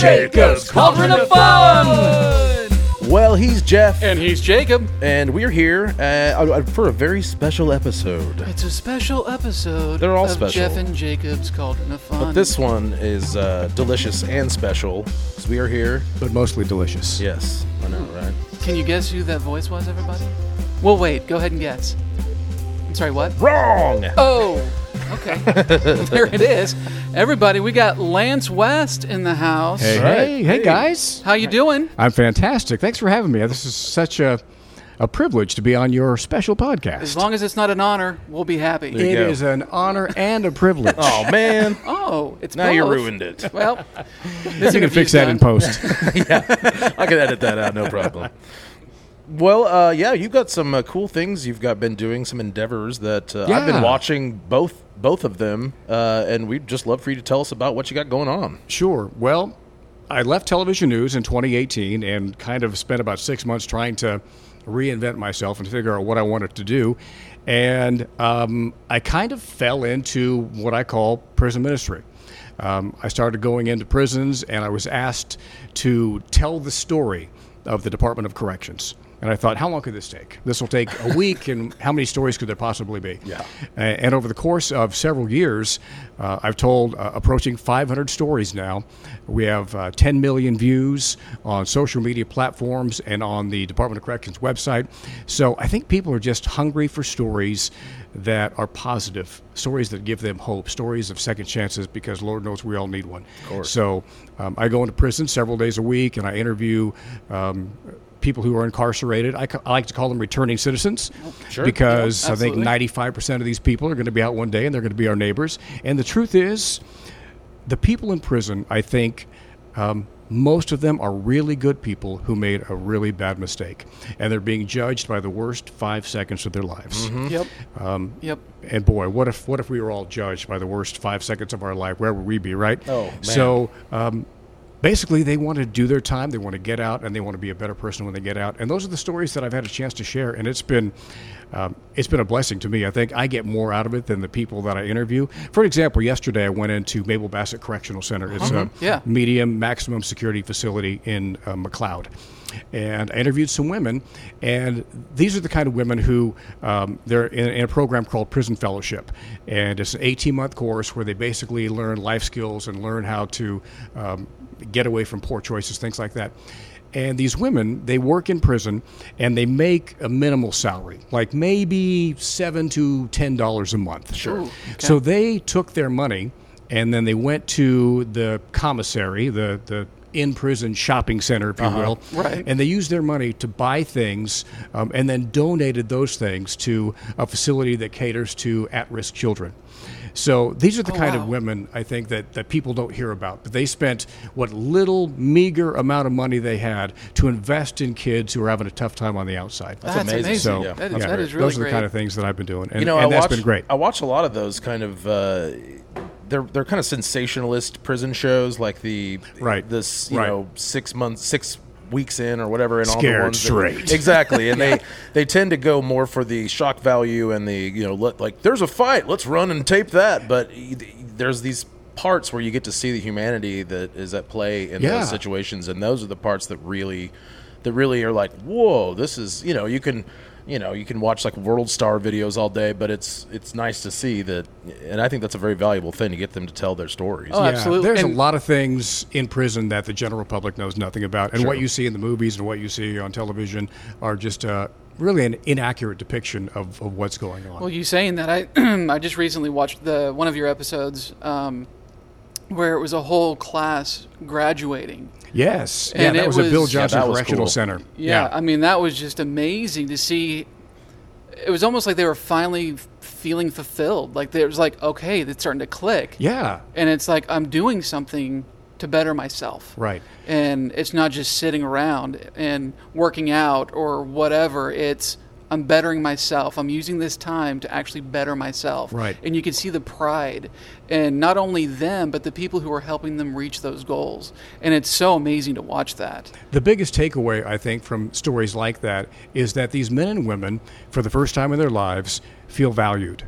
Jacob's Cauldron of Fun! Well, he's Jeff. And he's Jacob. And we're here for a very special episode. It's a special episode. They're all special. Jeff and Jacob's Cauldron of Fun. But this one is delicious and special, because we are here. But mostly delicious. Yes, I know, right? Can you guess who that voice was, everybody? Well, wait, go ahead and guess. I'm sorry, what? Wrong! Oh, okay. There it is. Everybody, we got Lance West in the house. Hey, guys. How you doing? I'm fantastic. Thanks for having me. This is such a privilege to be on your special podcast. As long as it's not an honor, we'll be happy. It is an honor and a privilege. Oh, man. Oh, it's now both. You ruined it. Well, you can fix that in post. Yeah, I can edit that out, no problem. Well, you've got some cool things you've been doing, some endeavors that I've been watching both of them, and we'd just love for you to tell us about what you got going on. Sure. Well, I left television news in 2018 and kind of spent about 6 months trying to reinvent myself and figure out what I wanted to do. And I kind of fell into what I call prison ministry. I started going into prisons, and I was asked to tell the story of the Department of Corrections. And I thought, how long could this take? This will take a week, and how many stories could there possibly be? Yeah. And over the course of several years, I've told approaching 500 stories now. We have 10 million views on social media platforms and on the Department of Corrections website. So I think people are just hungry for stories that are positive, stories that give them hope, stories of second chances, because Lord knows we all need one. Of course. So I go into prison several days a week, and I interview people who are incarcerated. I like to call them returning citizens, sure, because I think 95% of these people are going to be out one day, and they're going to be our neighbors. And the truth is, the people in prison, I think most of them are really good people who made a really bad mistake, and they're being judged by the worst 5 seconds of their lives. Mm-hmm. Yep. Yep. And boy, what if we were all judged by the worst 5 seconds of our life? Where would we be, right? Oh, man. So basically, they want to do their time, they want to get out, and they want to be a better person when they get out. And those are the stories that I've had a chance to share, and it's been a blessing to me. I think I get more out of it than the people that I interview. For example, yesterday I went into Mabel Bassett Correctional Center. It's a medium maximum security facility in McLeod. And I interviewed some women, and these are the kind of women who they're in a program called Prison Fellowship, and it's an 18-month course where they basically learn life skills and learn how to get away from poor choices, things like that. And these women, they work in prison, and they make a minimal salary, like maybe $7 to $10 a month. Sure. Okay. So they took their money, and then they went to the commissary, the in-prison shopping center, if you will, right, and they used their money to buy things and then donated those things to a facility that caters to at-risk children. So these are the kind of women, I think, that people don't hear about. But they spent what little meager amount of money they had to invest in kids who are having a tough time on the outside. That's amazing. So, yeah. That is really those are the great kind of things that I've been doing, and, that's been great. I watch a lot of those kind of they're kind of sensationalist prison shows, like the 6 weeks in or whatever, and Scared all the ones straight that, exactly, and they tend to go more for the shock value and the there's a fight, let's run and tape that, but there's these parts where you get to see the humanity that is at play in those situations, and those are the parts that really are like, whoa, this is you can watch like World Star videos all day, but it's nice to see that, and I think that's a very valuable thing to get them to tell their stories. Oh, yeah, absolutely. There's a lot of things in prison that the general public knows nothing about, and what you see in the movies and what you see on television are just really an inaccurate depiction of what's going on. Well, you saying that, I just recently watched one of your episodes where it was a whole class graduating. Yes, and that was a Bill Johnson Correctional Center. Yeah, I mean, that was just amazing to see. It was almost like they were finally feeling fulfilled. Like, it was like, okay, it's starting to click. Yeah. And it's like, I'm doing something to better myself. Right. And it's not just sitting around and working out or whatever. It's, I'm bettering myself. I'm using this time to actually better myself. Right. And you can see the pride, and not only them, but the people who are helping them reach those goals. And it's so amazing to watch that. The biggest takeaway, I think, from stories like that is that these men and women, for the first time in their lives, feel valued,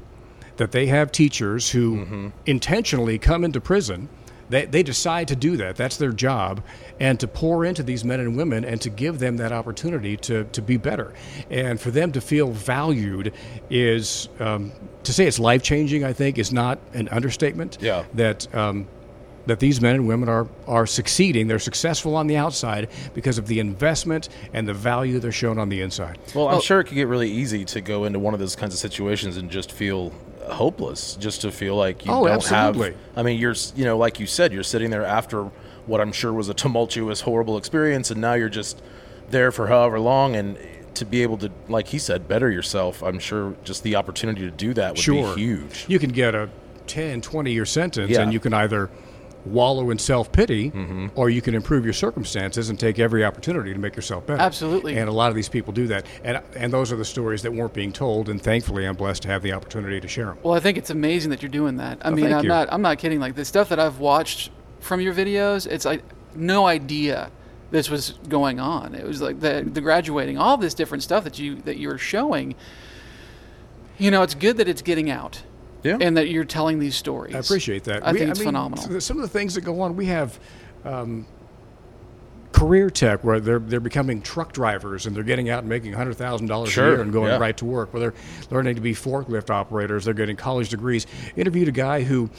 that they have teachers who intentionally come into prison They decide to do that. That's their job. And to pour into these men and women and to give them that opportunity to be better. And for them to feel valued is, to say it's life-changing, I think, is not an understatement. Yeah. That these men and women are succeeding. They're successful on the outside because of the investment and the value they're shown on the inside. Well, I'm sure it could get really easy to go into one of those kinds of situations and just feel hopeless, just to feel like you don't absolutely. Have... I mean, you're like you said, you're sitting there after what I'm sure was a tumultuous, horrible experience, and now you're just there for however long, and to be able to, like he said, better yourself, I'm sure just the opportunity to do that would be huge. You can get a 10, 20-year sentence, and you can either wallow in self-pity, or you can improve your circumstances and take every opportunity to make yourself better. Absolutely. And a lot of these people do that. And those are the stories that weren't being told, and thankfully I'm blessed to have the opportunity to share them. Well, I think it's amazing that you're doing that. I'm not kidding. Like, the stuff that I've watched from your videos, it's like no idea this was going on. It was like the graduating, all this different stuff that you were showing. You know, it's good that it's getting out. Yeah. And that you're telling these stories. I appreciate that. I think it's phenomenal. Some of the things that go on, we have career tech where they're becoming truck drivers and they're getting out and making $100,000 a year and going right to work. Where they're learning to be forklift operators. They're getting college degrees. Interviewed a guy who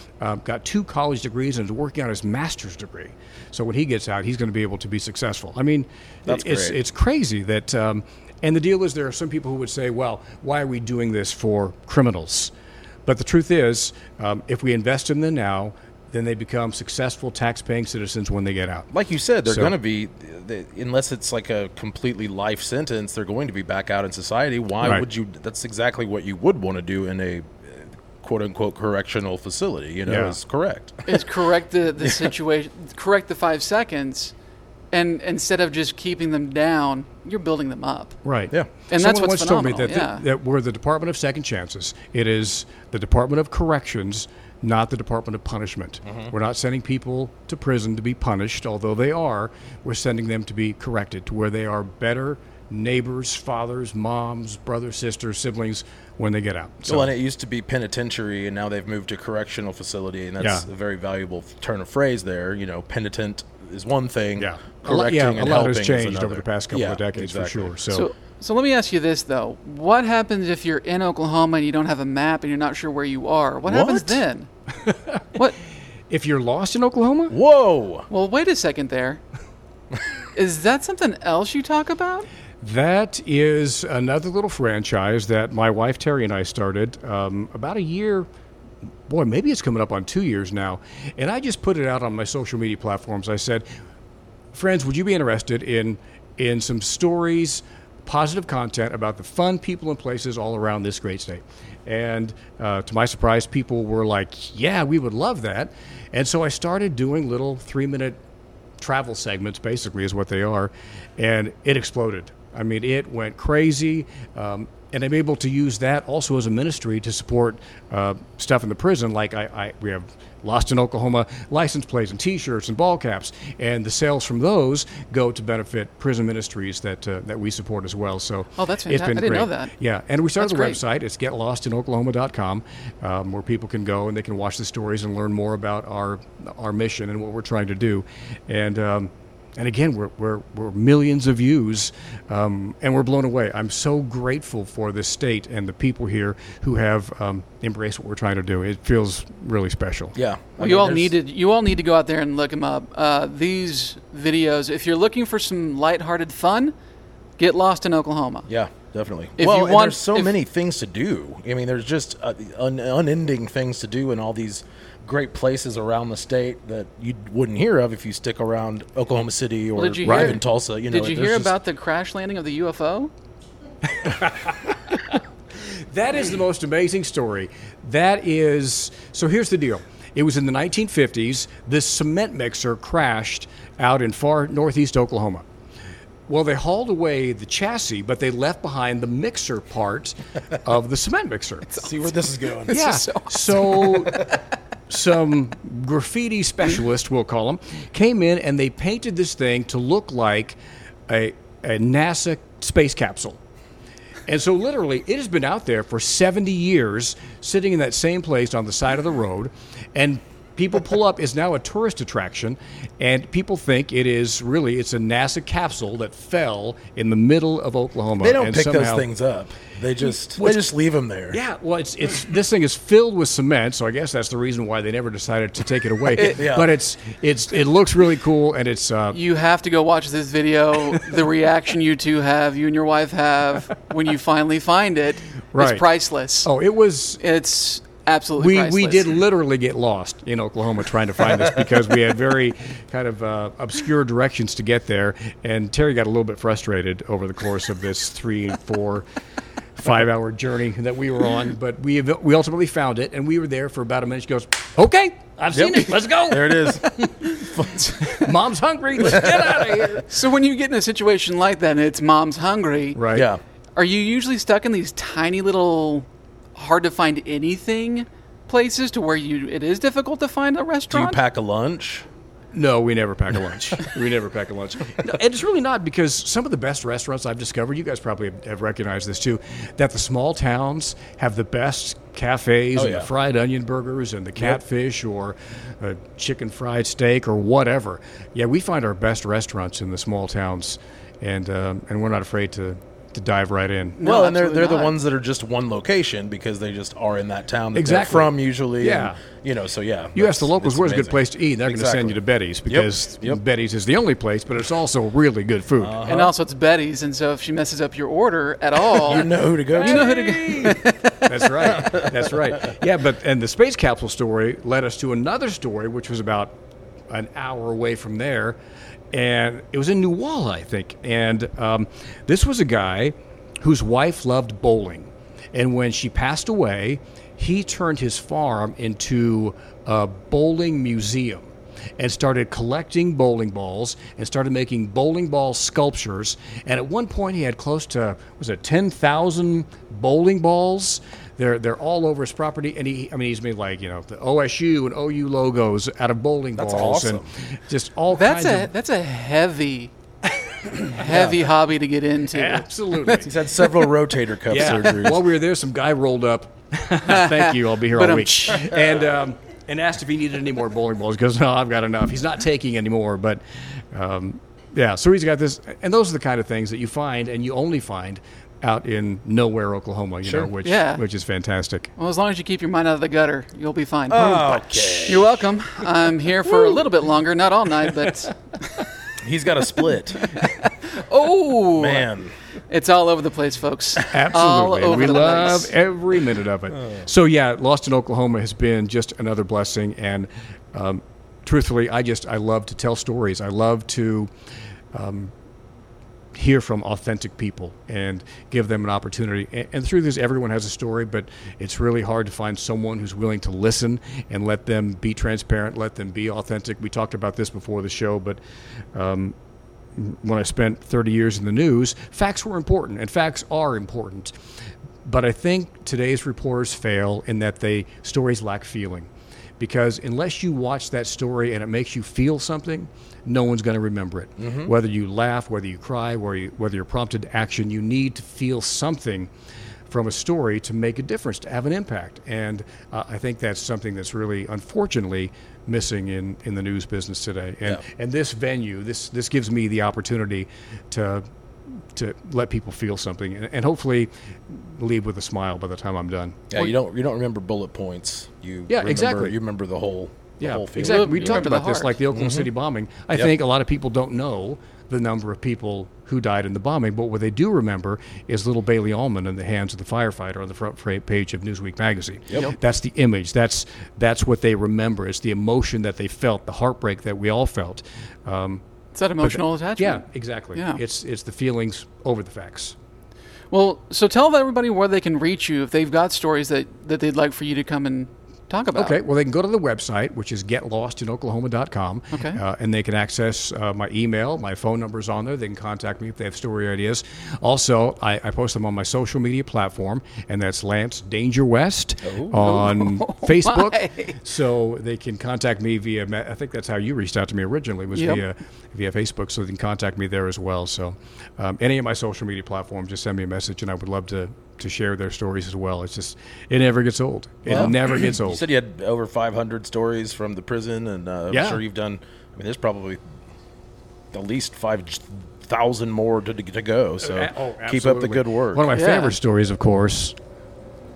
got 2 college degrees and is working on his master's degree. So when he gets out, he's going to be able to be successful. I mean, it's crazy that, and the deal is there are some people who would say, well, why are we doing this for criminals? But the truth is, if we invest in them now, then they become successful tax-paying citizens when they get out. Like you said, they're going to be, unless it's like a completely life sentence, they're going to be back out in society. Why would you? That's exactly what you would want to do in a quote-unquote correctional facility. You know, is correct. It's correct the situation, correct the 5 seconds. And instead of just keeping them down, you're building them up. Right. Yeah. And that's what's phenomenal. Someone once told me that we're the Department of Second Chances. It is the Department of Corrections, not the Department of Punishment. Mm-hmm. We're not sending people to prison to be punished, although they are. We're sending them to be corrected to where they are better neighbors, fathers, moms, brothers, sisters, siblings when they get out. So. Well, and it used to be penitentiary, and now they've moved to correctional facility, and that's a very valuable turn of phrase there. You know, penitent is one thing, correcting and helping. A lot has changed over the past couple of decades, for sure. So let me ask you this, though. What happens if you're in Oklahoma and you don't have a map and you're not sure where you are? What happens then? What? If you're lost in Oklahoma? Whoa! Well, wait a second there. Is that something else you talk about? That is another little franchise that my wife Terry and I started about a year. Boy, maybe it's coming up on 2 years now. And I just put it out on my social media platforms. I said, friends, would you be interested in some stories, positive content about the fun people and places all around this great state? And to my surprise, people were like, yeah, we would love that. And so I started doing little 3-minute travel segments, basically, is what they are. And it exploded. I mean, it went crazy, and I'm able to use that also as a ministry to support stuff in the prison. Like we have Lost in Oklahoma license plates and T-shirts and ball caps, and the sales from those go to benefit prison ministries that we support as well. So that's fantastic! It's been great. I didn't know that. Yeah, and we started the website. It's getlostinoklahoma.com, where people can go and they can watch the stories and learn more about our mission and what we're trying to do, And again, we're millions of views, and we're blown away. I'm so grateful for this state and the people here who have embraced what we're trying to do. It feels really special. Yeah, well, you all need to go out there and look them up. These videos, if you're looking for some lighthearted fun, get Lost in Oklahoma. Yeah, definitely. There's so many things to do. I mean, there's just unending things to do in all these great places around the state that you wouldn't hear of if you stick around Oklahoma City or in Tulsa. You know, did you hear about the crash landing of the UFO? That is the most amazing story. So here's the deal. It was in the 1950s. This cement mixer crashed out in far northeast Oklahoma. Well, they hauled away the chassis, but they left behind the mixer part of the cement mixer. See where this is going. Yeah. Is so awesome. So some graffiti specialist, we'll call them, came in and they painted this thing to look like a NASA space capsule. And so literally, it has been out there for 70 years, sitting in that same place on the side of the road, and People Pull Up is now a tourist attraction, and people think it is really, it's a NASA capsule that fell in the middle of Oklahoma. They don't and pick somehow, those things up. They just leave them there. Yeah, well, it's this thing is filled with cement, so I guess that's the reason why they never decided to take it away. But it looks really cool, and it's... you have to go watch this video. The reaction you two have, you and your wife have, when you finally find it, right. It's priceless. Oh, it was... It's... Absolutely we did literally get lost in Oklahoma trying to find this because we had very kind of obscure directions to get there, and Terry got a little bit frustrated over the course of this 3-4-5 hour journey that we were on, but we ultimately found it, and we were there for about a minute. She goes, okay, I've seen it, let's go. There it is. Mom's hungry, let's get out of here. So when you get in a situation like that and it's mom's hungry, right? Yeah. Are you usually stuck in these tiny little... hard to find anything places to where it is difficult to find a restaurant? Do you pack a lunch? No, we never pack a lunch. No, and it's really not, because some of the best restaurants I've discovered, you guys probably have recognized this too, that the small towns have the best cafes and the fried onion burgers and the catfish or a chicken fried steak or whatever. Yeah, we find our best restaurants in the small towns, and we're not afraid to dive right in. No, well, and they're the ones that are just one location because they just are in that town that they're from usually. Yeah. And, you ask the locals where's a good place to eat, they're going to send you to Betty's because Betty's is the only place, but it's also really good food. Uh-huh. And also it's Betty's, and so if she messes up your order at all, you know who to go to. That's right. Yeah, and the space capsule story led us to another story which was about an hour away from there. And it was in New Walla, I think. And this was a guy whose wife loved bowling. And when she passed away, he turned his farm into a bowling museum and started collecting bowling balls and started making bowling ball sculptures. And at one point, he had close to, 10,000 bowling balls. They're all over his property, and he's made the OSU and OU logos out of bowling balls. Awesome. And just all that's a heavy hobby to get into. Absolutely. He's had several rotator cuff surgeries. While we were there, some guy rolled up. Thank you. I'll be here all week. And asked if he needed any more bowling balls. He goes, no, I've got enough. He's not taking any more, but. So he's got this, and those are the kind of things that you find, and you only find out in nowhere, Oklahoma, which is fantastic. Well, as long as you keep your mind out of the gutter, you'll be fine. Oh, okay. You're welcome. I'm here for a little bit longer, not all night, but... He's got a split. Oh! Man. It's all over the place, folks. Absolutely. All over we love place. Every minute of it. Oh. So, Lost in Oklahoma has been just another blessing, and truthfully, I love to tell stories. I love to... hear from authentic people and give them an opportunity. And through this, everyone has a story, but it's really hard to find someone who's willing to listen and let them be transparent, let them be authentic. We talked about this before the show, but when I spent 30 years in the news, facts were important, and facts are important. But I think today's reporters fail in that stories lack feeling. Because unless you watch that story and it makes you feel something, no one's going to remember it. Mm-hmm. Whether you laugh, whether you cry, whether you're prompted to action, you need to feel something from a story to make a difference, to have an impact. And I think that's something that's really, unfortunately, missing in the news business today. And and this venue, this gives me the opportunity to let people feel something and hopefully leave with a smile by the time I'm done. Yeah, you don't remember bullet points. You remember the whole feeling. Exactly. We talked about this like the Oklahoma City bombing. I think a lot of people don't know the number of people who died in the bombing, but what they do remember is little Bailey Allman in the hands of the firefighter on the front page of Newsweek magazine. Yep. That's the image. That's what they remember. It's the emotion that they felt, the heartbreak that we all felt. It's that emotional attachment. Yeah, exactly. Yeah. It's the feelings over the facts. Well, so tell everybody where they can reach you if they've got stories that they'd like for you to come and talk about. Okay, well, they can go to the website, which is getlostinoklahoma.com, and they can access my email. My phone number's on there. They can contact me if they have story ideas. Also, I post them on my social media platform, and that's Lance Danger West on Facebook. My. So they can contact me via, I think that's how you reached out to me originally, was via Facebook, so they can contact me there as well. So any of my social media platforms, just send me a message, and I would love to to share their stories as well. It's just, it never gets old. Well, it never gets old. You said you had over 500 stories from the prison, and I'm sure you've done, I mean, there's probably at least 5,000 more to go, so keep up the good work. One of my favorite stories, of course,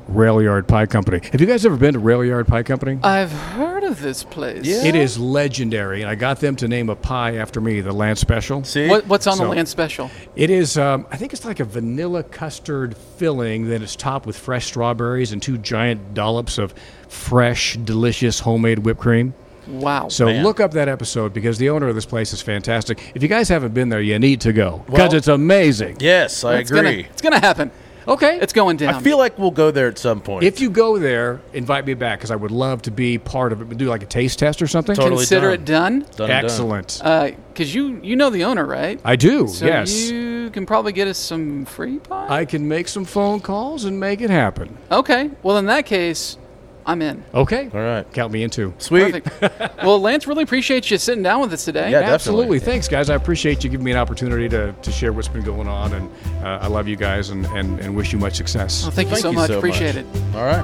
Rail Yard Pie Company. Have you guys ever been to Rail Yard Pie Company? I've heard of this place. Yeah. It is legendary, and I got them to name a pie after me, the Lance Special. See? What's on the Lance Special? It is, I think it's like a vanilla custard filling that is topped with fresh strawberries and 2 giant dollops of fresh, delicious homemade whipped cream. Wow. So look up that episode, because the owner of this place is fantastic. If you guys haven't been there, you need to go, because it's amazing. Yes, I agree. It's going to happen. Okay. It's going down. I feel like we'll go there at some point. If you go there, invite me back, because I would love to be part of it. We'll do like a taste test or something. Totally Consider done. It done. Excellent. Because you know the owner, right? I do, so yes. So you can probably get us some free pie? I can make some phone calls and make it happen. Okay. Well, in that case, I'm in. Okay. All right. Count me in, too. Sweet. Perfect. Well, Lance, really appreciate you sitting down with us today. Yeah, absolutely. Definitely. Thanks, guys. I appreciate you giving me an opportunity to share what's been going on, and I love you guys and wish you much success. Well, thank you so much. Appreciate it. All right.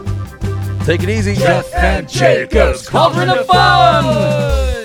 Take it easy. Jeff and Jacob's Cauldron of Fun!